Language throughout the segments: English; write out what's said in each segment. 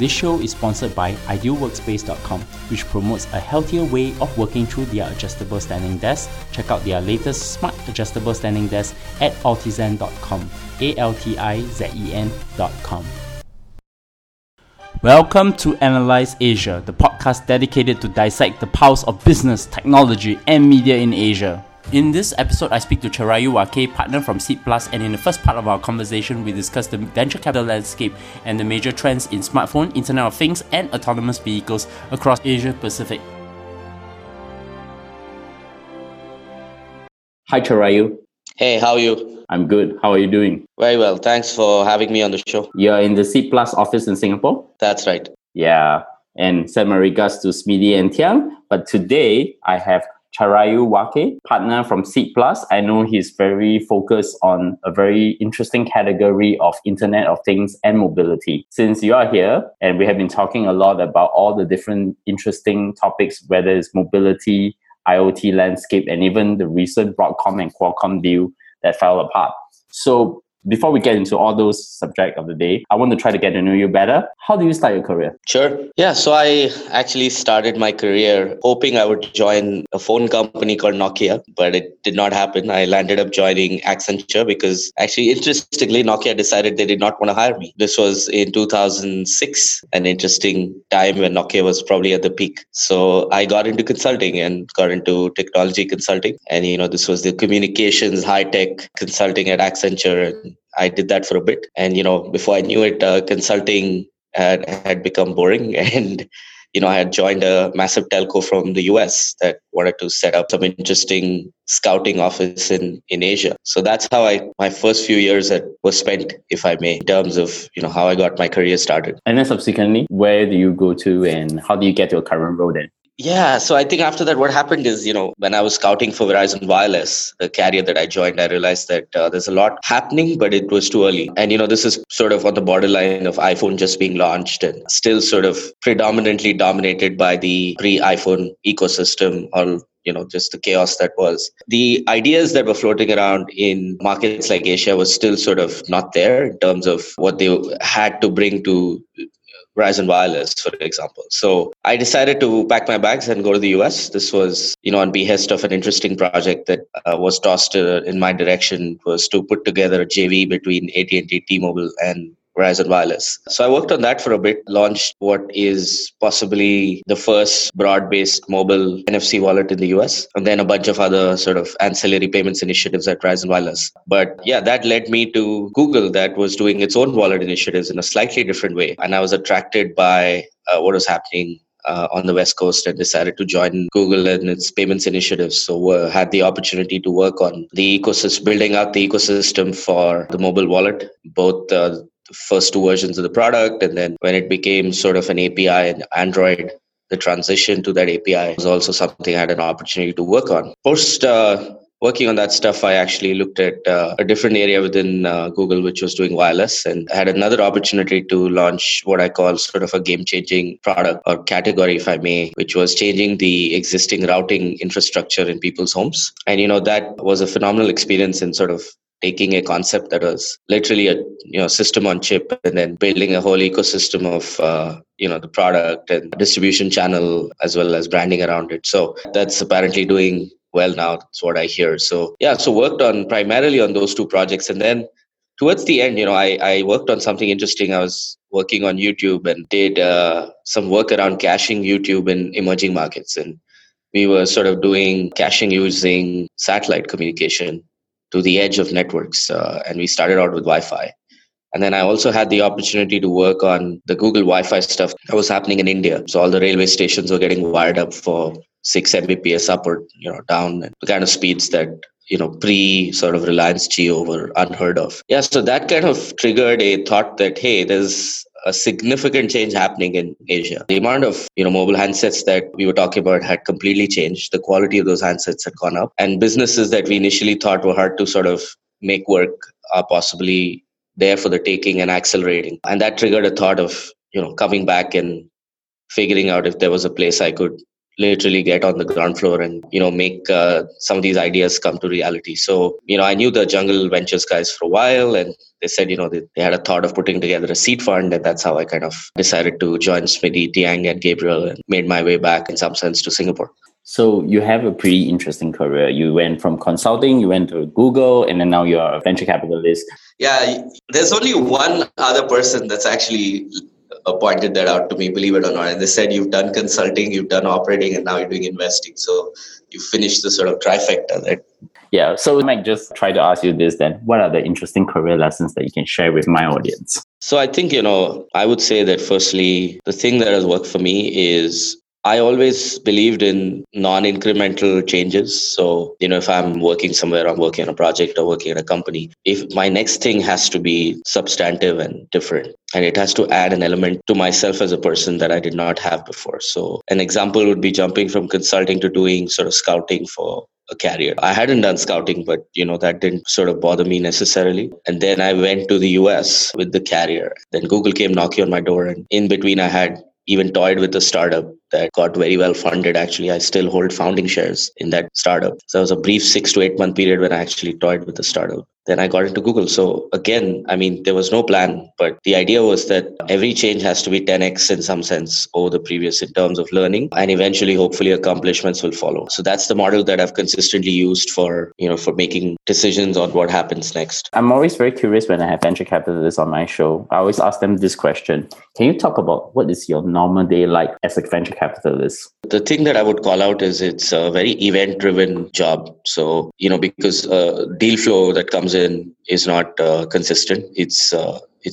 This show is sponsored by IdealWorkspace.com, which promotes a healthier way of working through their adjustable standing desk. Check out their latest smart adjustable standing desk at altizen.com, altizen.com. Welcome to Analyze Asia, the podcast dedicated to dissect the pulse of business, technology, and media in Asia. In this episode, I speak to Chirayu Wakhe, partner from Seed Plus, and in the first part of our conversation, we discuss the venture capital landscape and the major trends in smartphone, Internet of Things, and autonomous vehicles across Asia Pacific. Hi, Chirayu. Hey, how are you? I'm good. How are you doing? Very well. Thanks for having me on the show. You're in the Seed Plus office in Singapore? That's right. Yeah. And send my regards to Smidhi and Tiang. But today, I have Chirayu Wakhe, partner from Seed Plus. I know he's very focused on a very interesting category of Internet of Things and mobility. Since you are here, and we have been talking a lot about all the different interesting topics, whether it's mobility, IoT landscape, and even the recent Broadcom and Qualcomm deal that fell apart. So before we get into all those subjects of the day, I want to try to get to know you better. How do you start your career? Sure. Yeah, so I actually started my career hoping I would join a phone company called Nokia, but it did not happen. I landed up joining Accenture because actually, interestingly, Nokia decided they did not want to hire me. This was in 2006, an interesting time when Nokia was probably at the peak. So I got into consulting and got into technology consulting. And, you know, this was the communications, high-tech consulting at Accenture. And I did that for a bit. And, you know, before I knew it, consulting had become boring. And, you know, I had joined a massive telco from the US that wanted to set up some interesting scouting office in Asia. So that's how my first few years was spent, if I may, in terms of, you know, how I got my career started. And then subsequently, where do you go to and how do you get to your current role then? Yeah, so I think after that, what happened is, you know, when I was scouting for Verizon Wireless, the carrier that I joined, I realized that there's a lot happening, but it was too early. And, you know, this is sort of on the borderline of iPhone just being launched and still sort of predominantly dominated by the pre-iPhone ecosystem or, you know, just the chaos that was. The ideas that were floating around in markets like Asia was still sort of not there in terms of what they had to bring to Verizon Wireless, for example. So I decided to pack my bags and go to the US. This was, you know, on behest of an interesting project that was tossed in my direction, was to put together a JV between AT&T, T-Mobile, and Verizon Wireless. So I worked on that for a bit, launched what is possibly the first broad-based mobile NFC wallet in the US, and then a bunch of other sort of ancillary payments initiatives at Verizon Wireless. But yeah, that led me to Google that was doing its own wallet initiatives in a slightly different way. And I was attracted by what was happening on the West Coast and decided to join Google and its payments initiatives. So had the opportunity to work on the ecosystem, building out the ecosystem for the mobile wallet, both first two versions of the product, and then when it became sort of an API and Android, the transition to that API was also something I had an opportunity to work on. Post working on that stuff, I actually looked at a different area within Google, which was doing wireless, and I had another opportunity to launch what I call sort of a game-changing product or category, if I may, which was changing the existing routing infrastructure in people's homes. And, you know, that was a phenomenal experience in sort of taking a concept that was literally a, you know, system on chip and then building a whole ecosystem of, you know, the product and distribution channel as well as branding around it. So that's apparently doing well now. That's what I hear. So yeah, so worked on primarily on those two projects. And then towards the end, you know, I worked on something interesting. I was working on YouTube and did some work around caching YouTube in emerging markets. And we were sort of doing caching using satellite communication to the edge of networks, and we started out with Wi-Fi. And then I also had the opportunity to work on the Google Wi-Fi stuff that was happening in India. So all the railway stations were getting wired up for 6 Mbps up or, you know, down, and the kind of speeds that, you know, pre-sort of Reliance Jio were unheard of. Yeah, so that kind of triggered a thought that, hey, there's a significant change happening in Asia. The amount of, you know, mobile handsets that we were talking about had completely changed. The quality of those handsets had gone up. And businesses that we initially thought were hard to sort of make work are possibly there for the taking and accelerating. And that triggered a thought of, you know, coming back and figuring out if there was a place I could literally get on the ground floor and, you know, make some of these ideas come to reality. So, you know, I knew the Jungle Ventures guys for a while, and they said, you know, they had a thought of putting together a seed fund, and that's how I kind of decided to join Smidhi, Tiang and Gabriel and made my way back in some sense to Singapore. So you have a pretty interesting career. You went from consulting, you went to Google, and then now you're a venture capitalist. Yeah, there's only one other person that's actually pointed that out to me, believe it or not. And they said, you've done consulting, you've done operating, and now you're doing investing. So you finished the sort of trifecta, right? Yeah. So I might just try to ask you this then. What are the interesting career lessons that you can share with my audience? So I think, you know, I would say that firstly, the thing that has worked for me is I always believed in non-incremental changes. So, you know, if I'm working somewhere, I'm working on a project or working at a company, if my next thing has to be substantive and different, and it has to add an element to myself as a person that I did not have before. So an example would be jumping from consulting to doing sort of scouting for a career. I hadn't done scouting, but, you know, that didn't sort of bother me necessarily. And then I went to the US with the career. Then Google came knocking on my door, and in between I had even toyed with a startup that got very well funded. Actually, I still hold founding shares in that startup. So it was a brief 6 to 8 month period when I actually toyed with the startup. Then I got into Google. So again, I mean, there was no plan, but the idea was that every change has to be 10x in some sense over the previous in terms of learning, and eventually, hopefully, accomplishments will follow. So that's the model that I've consistently used for, you know, for making decisions on what happens next. I'm always very curious when I have venture capitalists on my show. I always ask them this question. Can you talk about what is your normal day like as a venture capitalist? The thing that I would call out is it's a very event-driven job. So, you know, because deal flow that comes in is not consistent. It's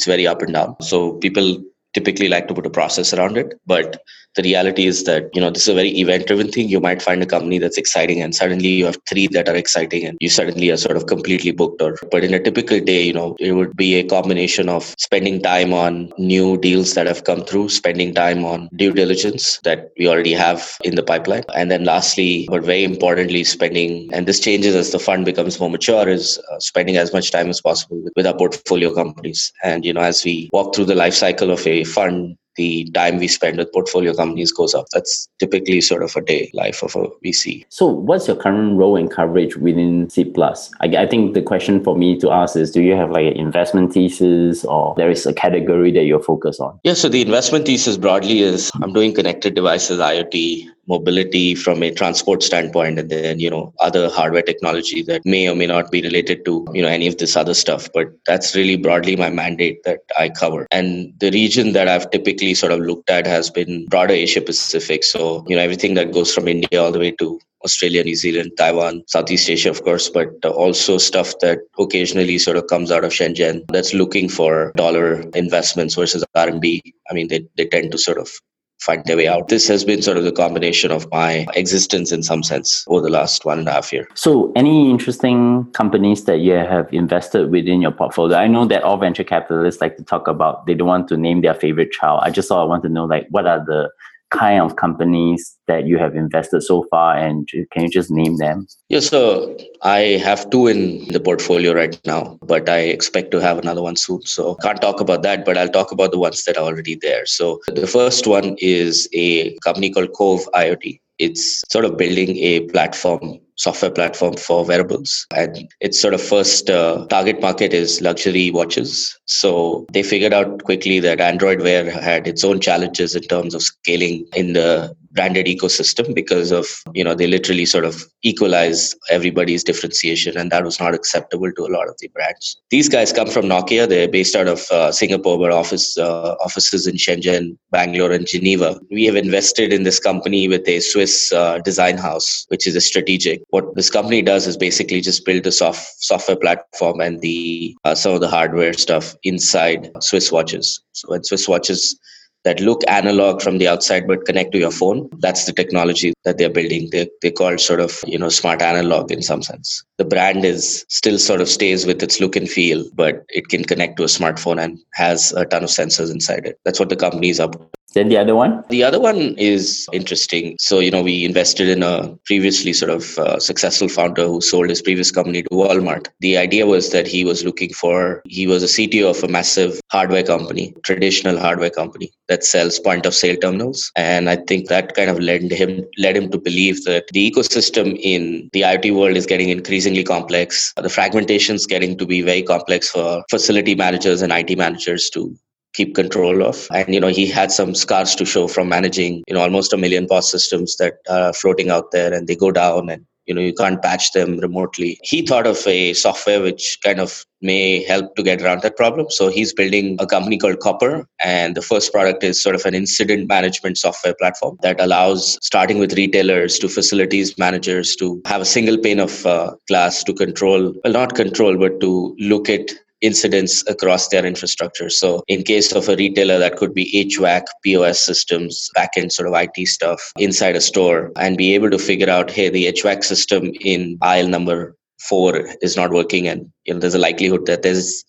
very up and down. So people typically like to put a process around it. But the reality is that, you know, this is a very event-driven thing. You might find a company that's exciting, and suddenly you have three that are exciting, and you suddenly are sort of completely booked out. But in a typical day, you know, it would be a combination of spending time on new deals that have come through, spending time on due diligence that we already have in the pipeline. And then lastly, but very importantly, spending, and this changes as the fund becomes more mature, is spending as much time as possible with our portfolio companies. And, you know, as we walk through the life cycle of a fund, the time we spend with portfolio companies goes up. That's typically sort of a day life of a VC. So what's your current role and coverage within Seed Plus? I think the question for me to ask is, do you have like an investment thesis, or there is a category that you're focused on? Yeah, so the investment thesis broadly is I'm doing connected devices, IoT, mobility from a transport standpoint, and then, you know, other hardware technology that may or may not be related to, you know, any of this other stuff. But that's really broadly my mandate that I cover. And the region that I've typically sort of looked at has been broader Asia Pacific. So, you know, everything that goes from India all the way to Australia, New Zealand, Taiwan, Southeast Asia, of course, but also stuff that occasionally sort of comes out of Shenzhen that's looking for dollar investments versus RMB. I mean, they tend to sort of find their way out. This has been sort of the combination of my existence in some sense over the last 1.5 years. So any interesting companies that you have invested within your portfolio? I know that all venture capitalists like to talk about, they don't want to name their favorite child. I want to know, like, what are the kind of companies that you have invested so far, and can you just name them? Yeah, so I have two in the portfolio right now, but I expect to have another one soon. So can't talk about that, but I'll talk about the ones that are already there. So the first one is a company called Cove IoT. It's sort of building a platform, software platform for wearables. And its sort of first target market is luxury watches. So they figured out quickly that Android Wear had its own challenges in terms of scaling in the branded ecosystem because of, you know, they literally sort of equalized everybody's differentiation, and that was not acceptable to a lot of the brands. These guys come from Nokia. They're based out of Singapore, but offices in Shenzhen, Bangalore, and Geneva. We have invested in this company with a Swiss design house, which is a strategic. What this company does is basically just build the software platform and the some of the hardware stuff inside Swiss watches. So when Swiss watches that look analog from the outside but connect to your phone, that's the technology that they're building. They call sort of, you know, smart analog in some sense. The brand is still sort of stays with its look and feel, but it can connect to a smartphone and has a ton of sensors inside it. That's what the company is up to. Then the other one? The other one is interesting. So, we invested in a previously sort of successful founder who sold his previous company to Walmart. The idea was that he was a CTO of a massive hardware company, traditional hardware company that sells point of sale terminals. And I think that kind of led him to believe that the ecosystem in the IoT world is getting increasingly complex. The fragmentation is getting to be very complex for facility managers and IT managers to keep control of. And, he had some scars to show from managing, almost 1 million POS systems that are floating out there, and they go down and, you can't patch them remotely. He thought of a software which kind of may help to get around that problem. So he's building a company called Copper. And the first product is sort of an incident management software platform that allows, starting with retailers to facilities managers, to have a single pane of glass to control, well, not control, but to look at incidents across their infrastructure. So in case of a retailer, that could be HVAC, POS systems, backend sort of IT stuff inside a store, and be able to figure out, hey, the HVAC system in aisle number 4 is not working. And there's a likelihood that there's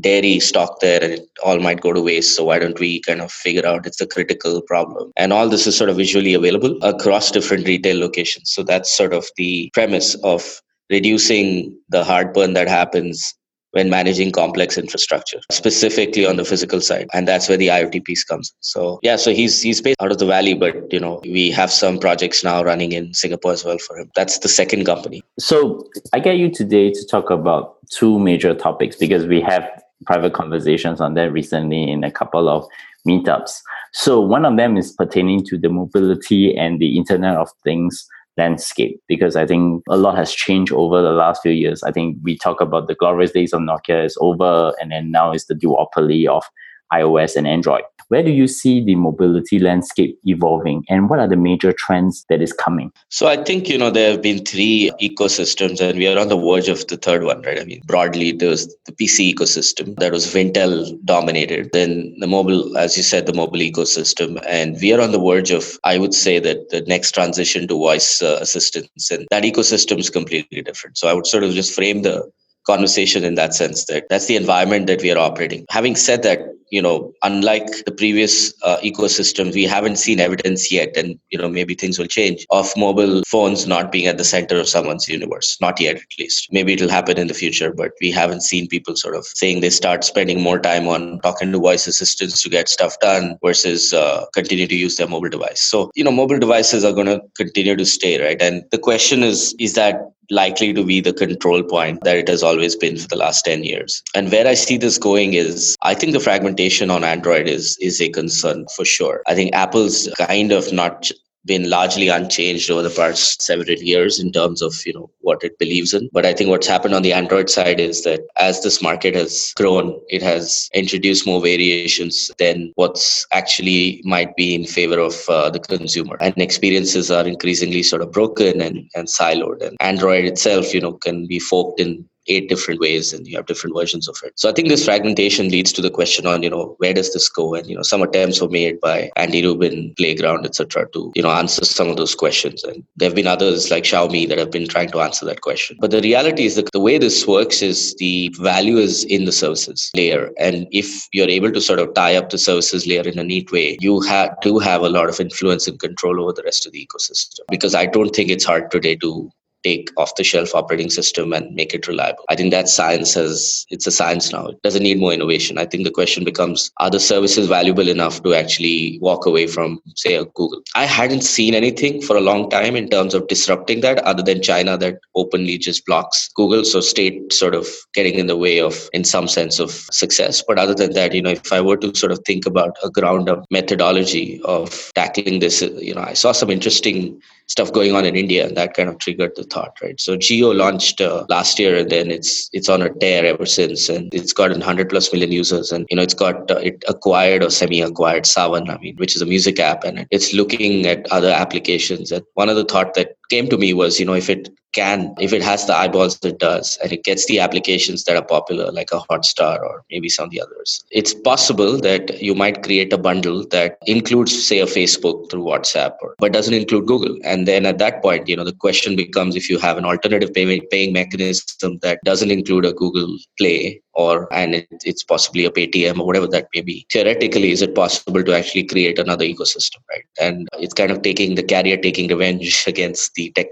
dairy stock there and it all might go to waste. So why don't we kind of figure out it's a critical problem? And all this is sort of visually available across different retail locations. So that's sort of the premise of reducing the heartburn that happens when managing complex infrastructure, specifically on the physical side. And that's where the IoT piece comes. So yeah, so he's based out of the Valley, but we have some projects now running in Singapore as well for him. That's the second company. So I get you today to talk about two major topics because we have private conversations on that recently in a couple of meetups. So one of them is pertaining to the mobility and the Internet of Things landscape, because I think a lot has changed over the last few years. I think we talk about the glorious days of Nokia is over, and then now it's the duopoly of iOS and Android. Where do you see the mobility landscape evolving, and what are the major trends that is coming? So I think, there have been three ecosystems, and we are on the verge of the third one, right? I mean, broadly, there was the PC ecosystem that was Wintel dominated, then the mobile, as you said, the mobile ecosystem. And we are on the verge of, I would say, that the next transition to voice assistance, and that ecosystem is completely different. So I would sort of just frame the conversation in that sense, that that's the environment that we are operating. Having said that, unlike the previous ecosystems, we haven't seen evidence yet, and maybe things will change, of mobile phones not being at the center of someone's universe. Not yet, at least. Maybe it'll happen in the future, but we haven't seen people sort of saying they start spending more time on talking to voice assistants to get stuff done versus continue to use their mobile device. So, mobile devices are going to continue to stay, right? And the question is that likely to be the control point that it has always been for the last 10 years. And where I see this going is, I think the fragmentation on Android is a concern for sure. I think Apple's kind of not been largely unchanged over the past several years in terms of, what it believes in. But I think what's happened on the Android side is that as this market has grown, it has introduced more variations than what's actually might be in favor of the consumer. And experiences are increasingly sort of broken and siloed. And Android itself, can be forked in 8 different ways, and you have different versions of it. So I think this fragmentation leads to the question on, where does this go? And, some attempts were made by Andy Rubin, Playground, etc., to, answer some of those questions. And there have been others like Xiaomi that have been trying to answer that question. But the reality is that the way this works is the value is in the services layer. And if you're able to sort of tie up the services layer in a neat way, you do have a lot of influence and control over the rest of the ecosystem. Because I don't think it's hard today to take off-the-shelf operating system and make it reliable. I think that it's a science now. It doesn't need more innovation. I think the question becomes, are the services valuable enough to actually walk away from, say, a Google? I hadn't seen anything for a long time in terms of disrupting that, other than China that openly just blocks Google. So state sort of getting in the way of, in some sense, of success. But other than that, if I were to sort of think about a ground-up methodology of tackling this, I saw some interesting stuff going on in India, and that kind of triggered the thought, right? So Jio launched last year, and then it's on a tear ever since, and it's gotten 100+ million users, and it's got it acquired or semi-acquired Saavn, which is a music app, and it's looking at other applications. And one of the thought that came to me was, if it can. If it has the eyeballs, it does. And it gets the applications that are popular, like a Hotstar or maybe some of the others. It's possible that you might create a bundle that includes, say, a Facebook through WhatsApp, but doesn't include Google. And then at that point, the question becomes, if you have an alternative paying mechanism that doesn't include a Google Play, and it's possibly a Paytm or whatever that may be, theoretically, is it possible to actually create another ecosystem, right? And it's kind of the carrier taking revenge against the tech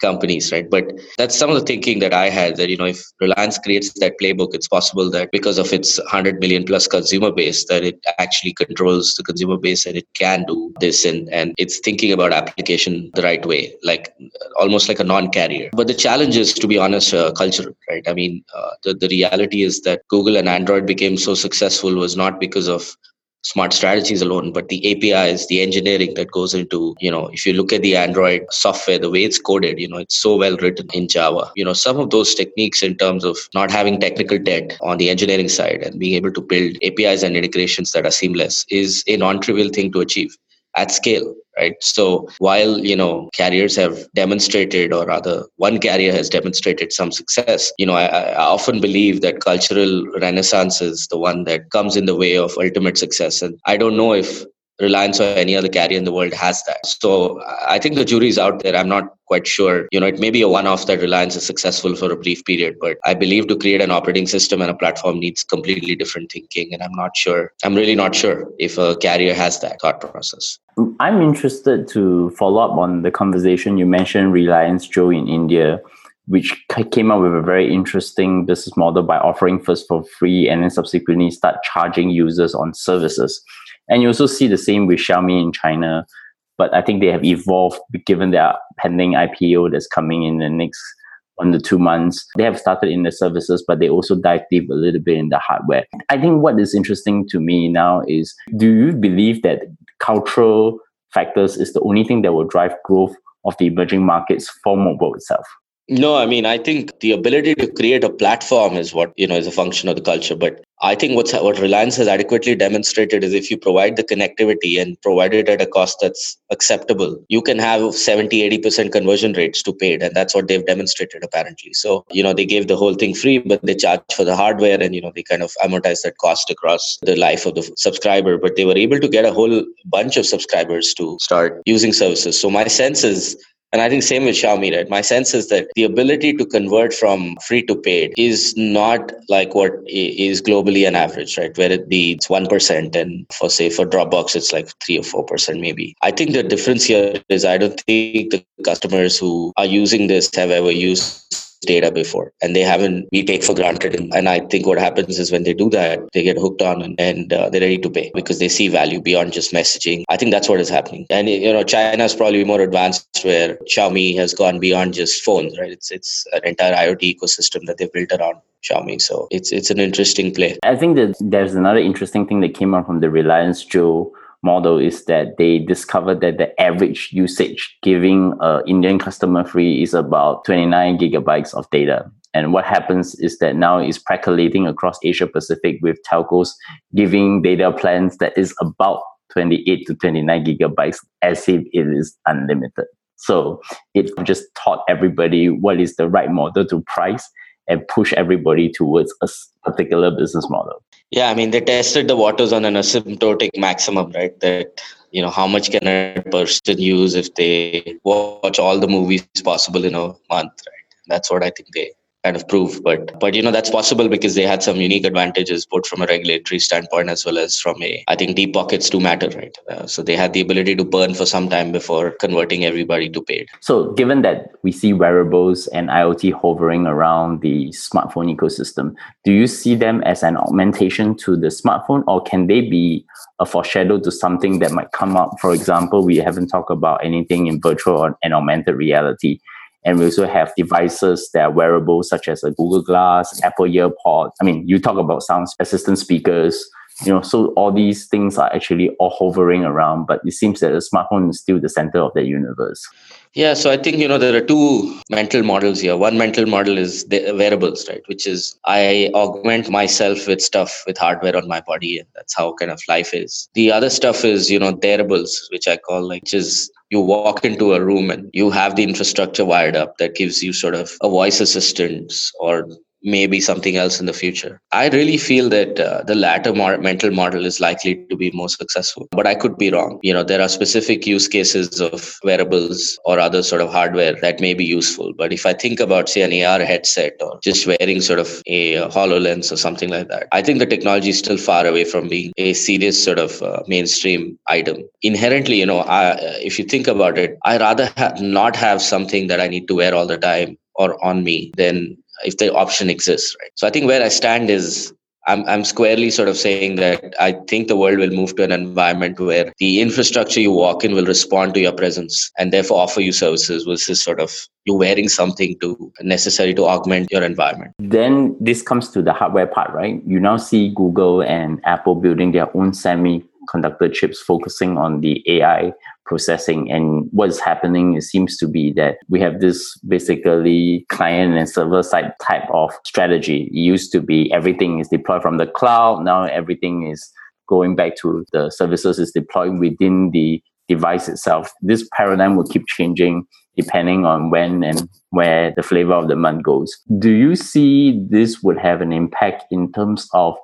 companies, right? But that's some of the thinking that I had, that if Reliance creates that playbook, it's possible that because of its 100 million plus consumer base, that it actually controls the consumer base and it can do this, and it's thinking about application the right way, like almost like a non-carrier. But the challenge is, to be honest, cultural, right? I mean, the reality is that Google and Android became so successful was not because of smart strategies alone, but the APIs, the engineering that goes into, if you look at the Android software, the way it's coded, it's so well written in Java. Some of those techniques in terms of not having technical debt on the engineering side and being able to build APIs and integrations that are seamless is a non-trivial thing to achieve at scale, right? So while, carriers have demonstrated, or rather one carrier has demonstrated some success, I often believe that cultural renaissance is the one that comes in the way of ultimate success. And I don't know if Reliance or any other carrier in the world has that. So I think the jury's out there. I'm not quite sure. It may be a one-off that Reliance is successful for a brief period, but I believe to create an operating system and a platform needs completely different thinking. And I'm really not sure if a carrier has that thought process. I'm interested to follow up on the conversation. You mentioned Reliance Jio in India, which came up with a very interesting business model by offering first for free and then subsequently start charging users on services. And you also see the same with Xiaomi in China, but I think they have evolved given their pending IPO that's coming in the next 1 to 2 months. They have started in the services, but they also dive deep a little bit in the hardware. I think what is interesting to me now is, do you believe that cultural factors is the only thing that will drive growth of the emerging markets for mobile itself? No, I mean, I think the ability to create a platform is what, is a function of the culture. But I think what Reliance has adequately demonstrated is, if you provide the connectivity and provide it at a cost that's acceptable, you can have 70-80% conversion rates to paid. And that's what they've demonstrated, apparently. So, they gave the whole thing free, but they charge for the hardware and, they kind of amortize that cost across the life of the subscriber. But they were able to get a whole bunch of subscribers to start using services. So my sense is, and I think same with Xiaomi, right? My sense is that the ability to convert from free to paid is not like what is globally an average, right? Where it's 1%, and for Dropbox, it's like 3 or 4% maybe. I think the difference here is, I don't think the customers who are using this have ever used data before, and we take for granted. And I think what happens is, when they do that, they get hooked on and they're ready to pay because they see value beyond just messaging. I think that's what is happening. And, China's probably more advanced, where Xiaomi has gone beyond just phones, right? It's an entire IoT ecosystem that they've built around Xiaomi. So it's an interesting play. I think that there's another interesting thing that came out from the Reliance Jio model is that they discovered that the average usage giving an Indian customer free is about 29 gigabytes of data. And what happens is that now it's percolating across Asia Pacific, with telcos giving data plans that is about 28 to 29 gigabytes as if it is unlimited. So it just taught everybody what is the right model to price and push everybody towards a particular business model. Yeah, I mean, they tested the waters on an asymptotic maximum, right? That, how much can a person use if they watch all the movies possible in a month, right? That's what I think they kind of proved. But that's possible because they had some unique advantages, both from a regulatory standpoint as well as from I think deep pockets do matter, right? So they had the ability to burn for some time before converting everybody to paid. So given that we see wearables and IoT hovering around the smartphone ecosystem, do you see them as an augmentation to the smartphone, or can they be a foreshadow to something that might come up? For example, we haven't talked about anything in virtual and augmented reality. And we also have devices that are wearable, such as a Google Glass, Apple EarPods. I mean, you talk about sound assistant speakers, so all these things are actually all hovering around, but it seems that the smartphone is still the center of the universe. Yeah, so I think, there are two mental models here. One mental model is the wearables, right? Which is, I augment myself with stuff, with hardware on my body, and that's how kind of life is. The other stuff is, wearables, which I call, which is you walk into a room and you have the infrastructure wired up that gives you sort of a voice assistant or maybe something else in the future. I really feel that the latter mental model is likely to be more successful, but I could be wrong. You know, there are specific use cases of wearables or other sort of hardware that may be useful. But if I think about, say, an AR headset or just wearing sort of a HoloLens or something like that, I think the technology is still far away from being a serious sort of mainstream item. Inherently, you know, if you think about it, I rather not have something that I need to wear all the time or on me than if the option exists, right? So I think where I stand is I'm squarely sort of saying that I think the world will move to an environment where the infrastructure you walk in will respond to your presence and therefore offer you services versus sort of you wearing something to necessary to augment your environment. Then this comes to the hardware part, right? You now see Google and Apple building their own semiconductor chips focusing on the AI processing. And what's happening, it seems to be that we have this basically client and server side type of strategy. It used to be everything is deployed from the cloud. Now everything is going back to the services is deployed within the device itself. This paradigm will keep changing depending on when and where the flavor of the month goes. Do you see this would have an impact in terms of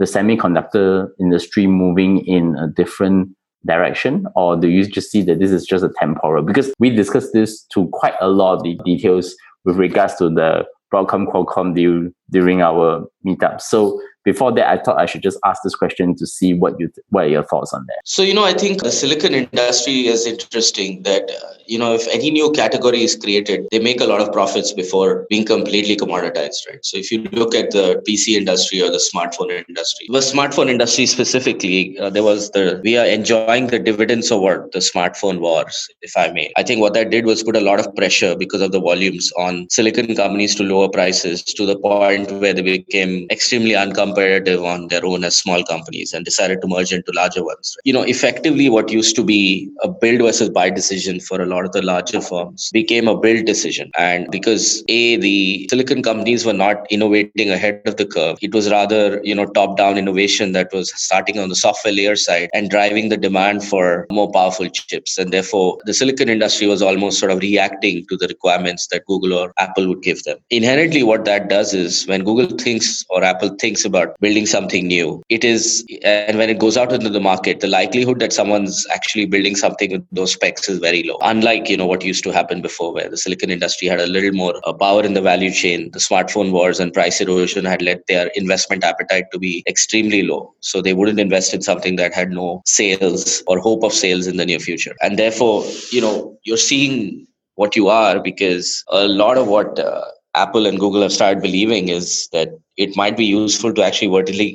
the semiconductor industry moving in a different direction, or do you just see that this is just a temporal? Because we discussed this to quite a lot of the details with regards to the Broadcom-Qualcomm deal during our meetup. So before that, I thought I should just ask this question to see what are your thoughts on that. So, you know, I think the silicon industry is interesting that, you know, if any new category is created, they make a lot of profits before being completely commoditized, right? So if you look at the PC industry or the smartphone industry, the smartphone industry specifically, we are enjoying the dividends of what the smartphone wars, if I may. I think what that did was put a lot of pressure because of the volumes on silicon companies to lower prices to the point where they became extremely uncomfortable competitive on their own as small companies and decided to merge into larger ones. You know, effectively what used to be a build versus buy decision for a lot of the larger firms became a build decision. And because the silicon companies were not innovating ahead of the curve, it was rather, you know, top-down innovation that was starting on the software layer side and driving the demand for more powerful chips. And therefore, the silicon industry was almost sort of reacting to the requirements that Google or Apple would give them. Inherently, what that does is when Google thinks or Apple thinks about building something new, it is, and when it goes out into the market, the likelihood that someone's actually building something with those specs is very low. Unlike, you know, what used to happen before, where the silicon industry had a little more power in the value chain, the smartphone wars and price erosion had led their investment appetite to be extremely low. So they wouldn't invest in something that had no sales or hope of sales in the near future. And therefore, you know, you're seeing what you are because a lot of what Apple and Google have started believing is that it might be useful to actually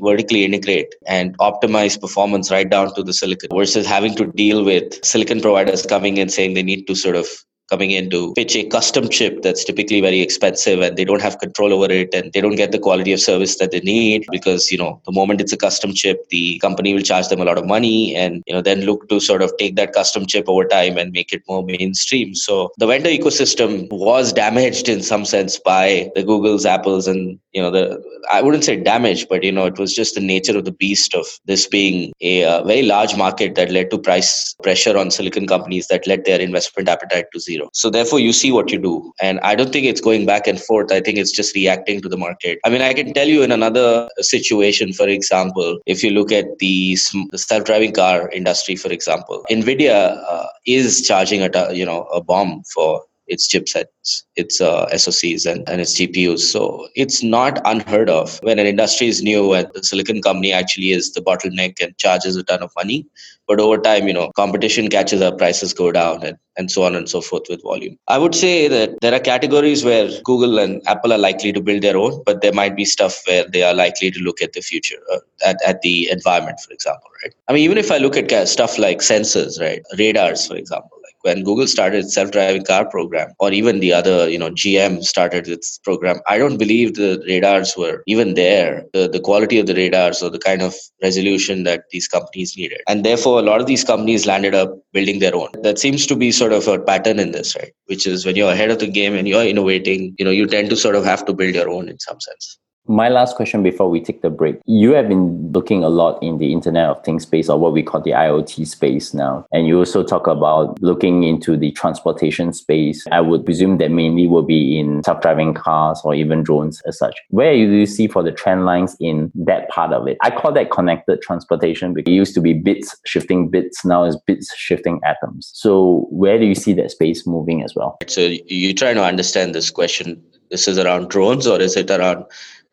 vertically integrate and optimize performance right down to the silicon versus having to deal with silicon providers coming in saying they need to sort of coming in to pitch a custom chip that's typically very expensive and they don't have control over it and they don't get the quality of service that they need because, you know, the moment it's a custom chip, the company will charge them a lot of money and, you know, then look to sort of take that custom chip over time and make it more mainstream. So the vendor ecosystem was damaged in some sense by the Googles, Apples, and, you know, I wouldn't say damaged, but, you know, it was just the nature of the beast of this being a very large market that led to price pressure on silicon companies that led their investment appetite to zero. So therefore, you see what you do. And I don't think it's going back and forth. I think it's just reacting to the market. I mean, I can tell you in another situation, for example, if you look at the self-driving car industry, for example, Nvidia is charging a bomb for its chipsets, its SoCs and its GPUs. So it's not unheard of when an industry is new and the silicon company actually is the bottleneck and charges a ton of money. But over time, you know, competition catches up, prices go down and so on and so forth with volume. I would say that there are categories where Google and Apple are likely to build their own, but there might be stuff where they are likely to look at the future, at the environment, for example, right? I mean, even if I look at stuff like sensors, right? Radars, for example. When Google started its self-driving car program, or even the other, you know, GM started its program, I don't believe the radars were even there, the quality of the radars or the kind of resolution that these companies needed. And therefore, a lot of these companies landed up building their own. That seems to be sort of a pattern in this, right? Which is when you're ahead of the game and you're innovating, you know, you tend to sort of have to build your own in some sense. My last question before we take the break. You have been looking a lot in the Internet of Things space, or what we call the IoT space now. And you also talk about looking into the transportation space. I would presume that mainly will be in self-driving cars or even drones as such. Where do you see for the trend lines in that part of it? I call that connected transportation, because it used to be bits shifting bits. Now it's bits shifting atoms. So where do you see that space moving as well? So you're trying to understand this question. This is around drones, or is it around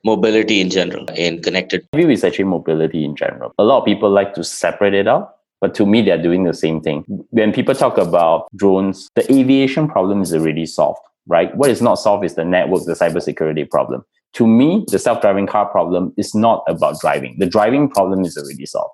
mobility in general and connected? My view is actually mobility in general. A lot of people like to separate it out, but to me, they're doing the same thing. When people talk about drones, the aviation problem is already solved, right? What is not solved is the network, the cybersecurity problem. To me, the self-driving car problem is not about driving. The driving problem is already solved.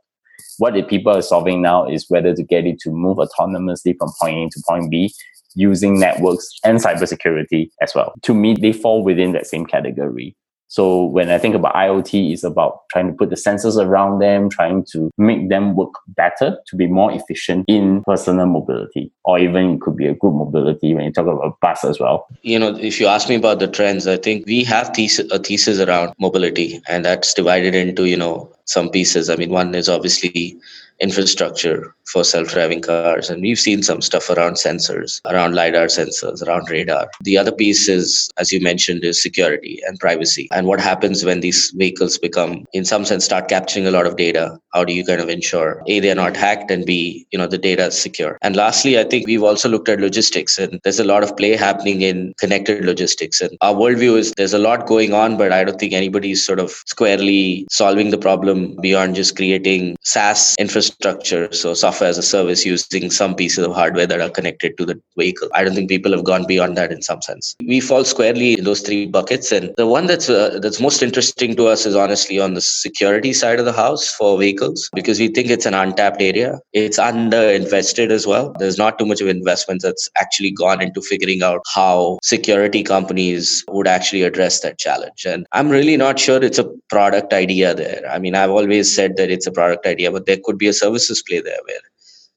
What the people are solving now is whether to get it to move autonomously from point A to point B, using networks and cybersecurity as well. To me, they fall within that same category. So when I think about IoT, it's about trying to put the sensors around them, trying to make them work better to be more efficient in personal mobility, or even it could be a group mobility when you talk about bus as well. You know, if you ask me about the trends, I think we have a thesis around mobility, and that's divided into, you know, some pieces. I mean, one is obviously infrastructure for self-driving cars. And we've seen some stuff around sensors, around LiDAR sensors, around radar. The other piece is, as you mentioned, is security and privacy. And what happens when these vehicles become, in some sense, start capturing a lot of data? How do you kind of ensure, A, they're not hacked, and B, you know, the data is secure? And lastly, I think we've also looked at logistics, and there's a lot of play happening in connected logistics. And our worldview is there's a lot going on, but I don't think anybody's sort of squarely solving the problem beyond just creating SaaS infrastructure, so software as a service using some pieces of hardware that are connected to the vehicle. I don't think people have gone beyond that in some sense. We fall squarely in those three buckets. And the one that's most interesting to us is honestly on the security side of the house for vehicles, because we think it's an untapped area. It's underinvested as well. There's not too much of investment that's actually gone into figuring out how security companies would actually address that challenge. And I'm really not sure it's a product idea there. I mean, I've always said that it's a product idea, but there could be a services play there where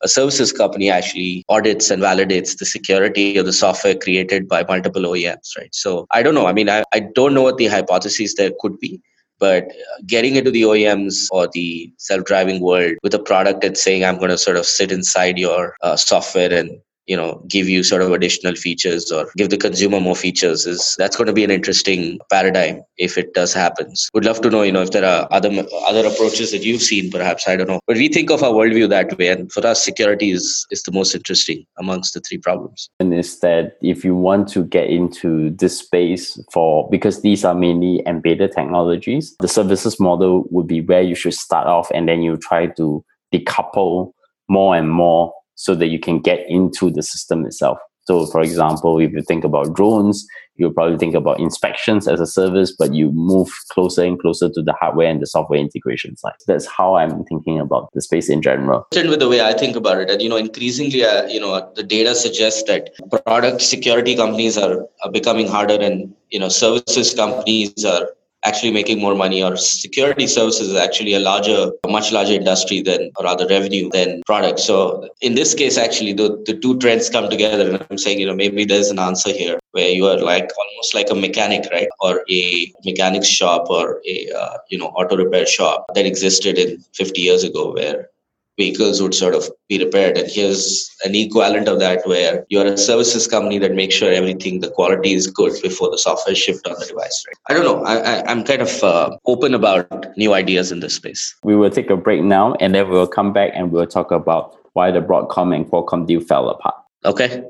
a services company actually audits and validates the security of the software created by multiple OEMs, right? So I don't know. I mean, I don't know what the hypotheses there could be, but getting into the OEMs or the self-driving world with a product that's saying, I'm going to sort of sit inside your software and, you know, give you sort of additional features or give the consumer more features, that's going to be an interesting paradigm if it does happen. Would love to know, you know, if there are other approaches that you've seen, perhaps, I don't know. But we think of our worldview that way. And for us, security is the most interesting amongst the three problems. And is that if you want to get into this space because these are mainly embedded technologies, the services model would be where you should start off, and then you try to decouple more and more so that you can get into the system itself. So, for example, if you think about drones, you'll probably think about inspections as a service, but you move closer and closer to the hardware and the software integration side. That's how I'm thinking about the space in general. With the way I think about it, and, you know, increasingly, you know, the data suggests that product security companies are becoming harder, and, you know, services companies are actually making more money, or security services is actually a much larger industry than, or rather revenue than products. So in this case, actually, the two trends come together, and I'm saying, you know, maybe there's an answer here where you are like almost like a mechanic, right? Or a mechanics shop, or a, you know, auto repair shop that existed in 50 years ago where vehicles would sort of be repaired. And here's an equivalent of that where you're a services company that makes sure everything, the quality is good before the software shift on the device. Right? I don't know. I'm kind of open about new ideas in this space. We will take a break now, and then we'll come back and we'll talk about why the Broadcom and Qualcomm deal fell apart. Okay.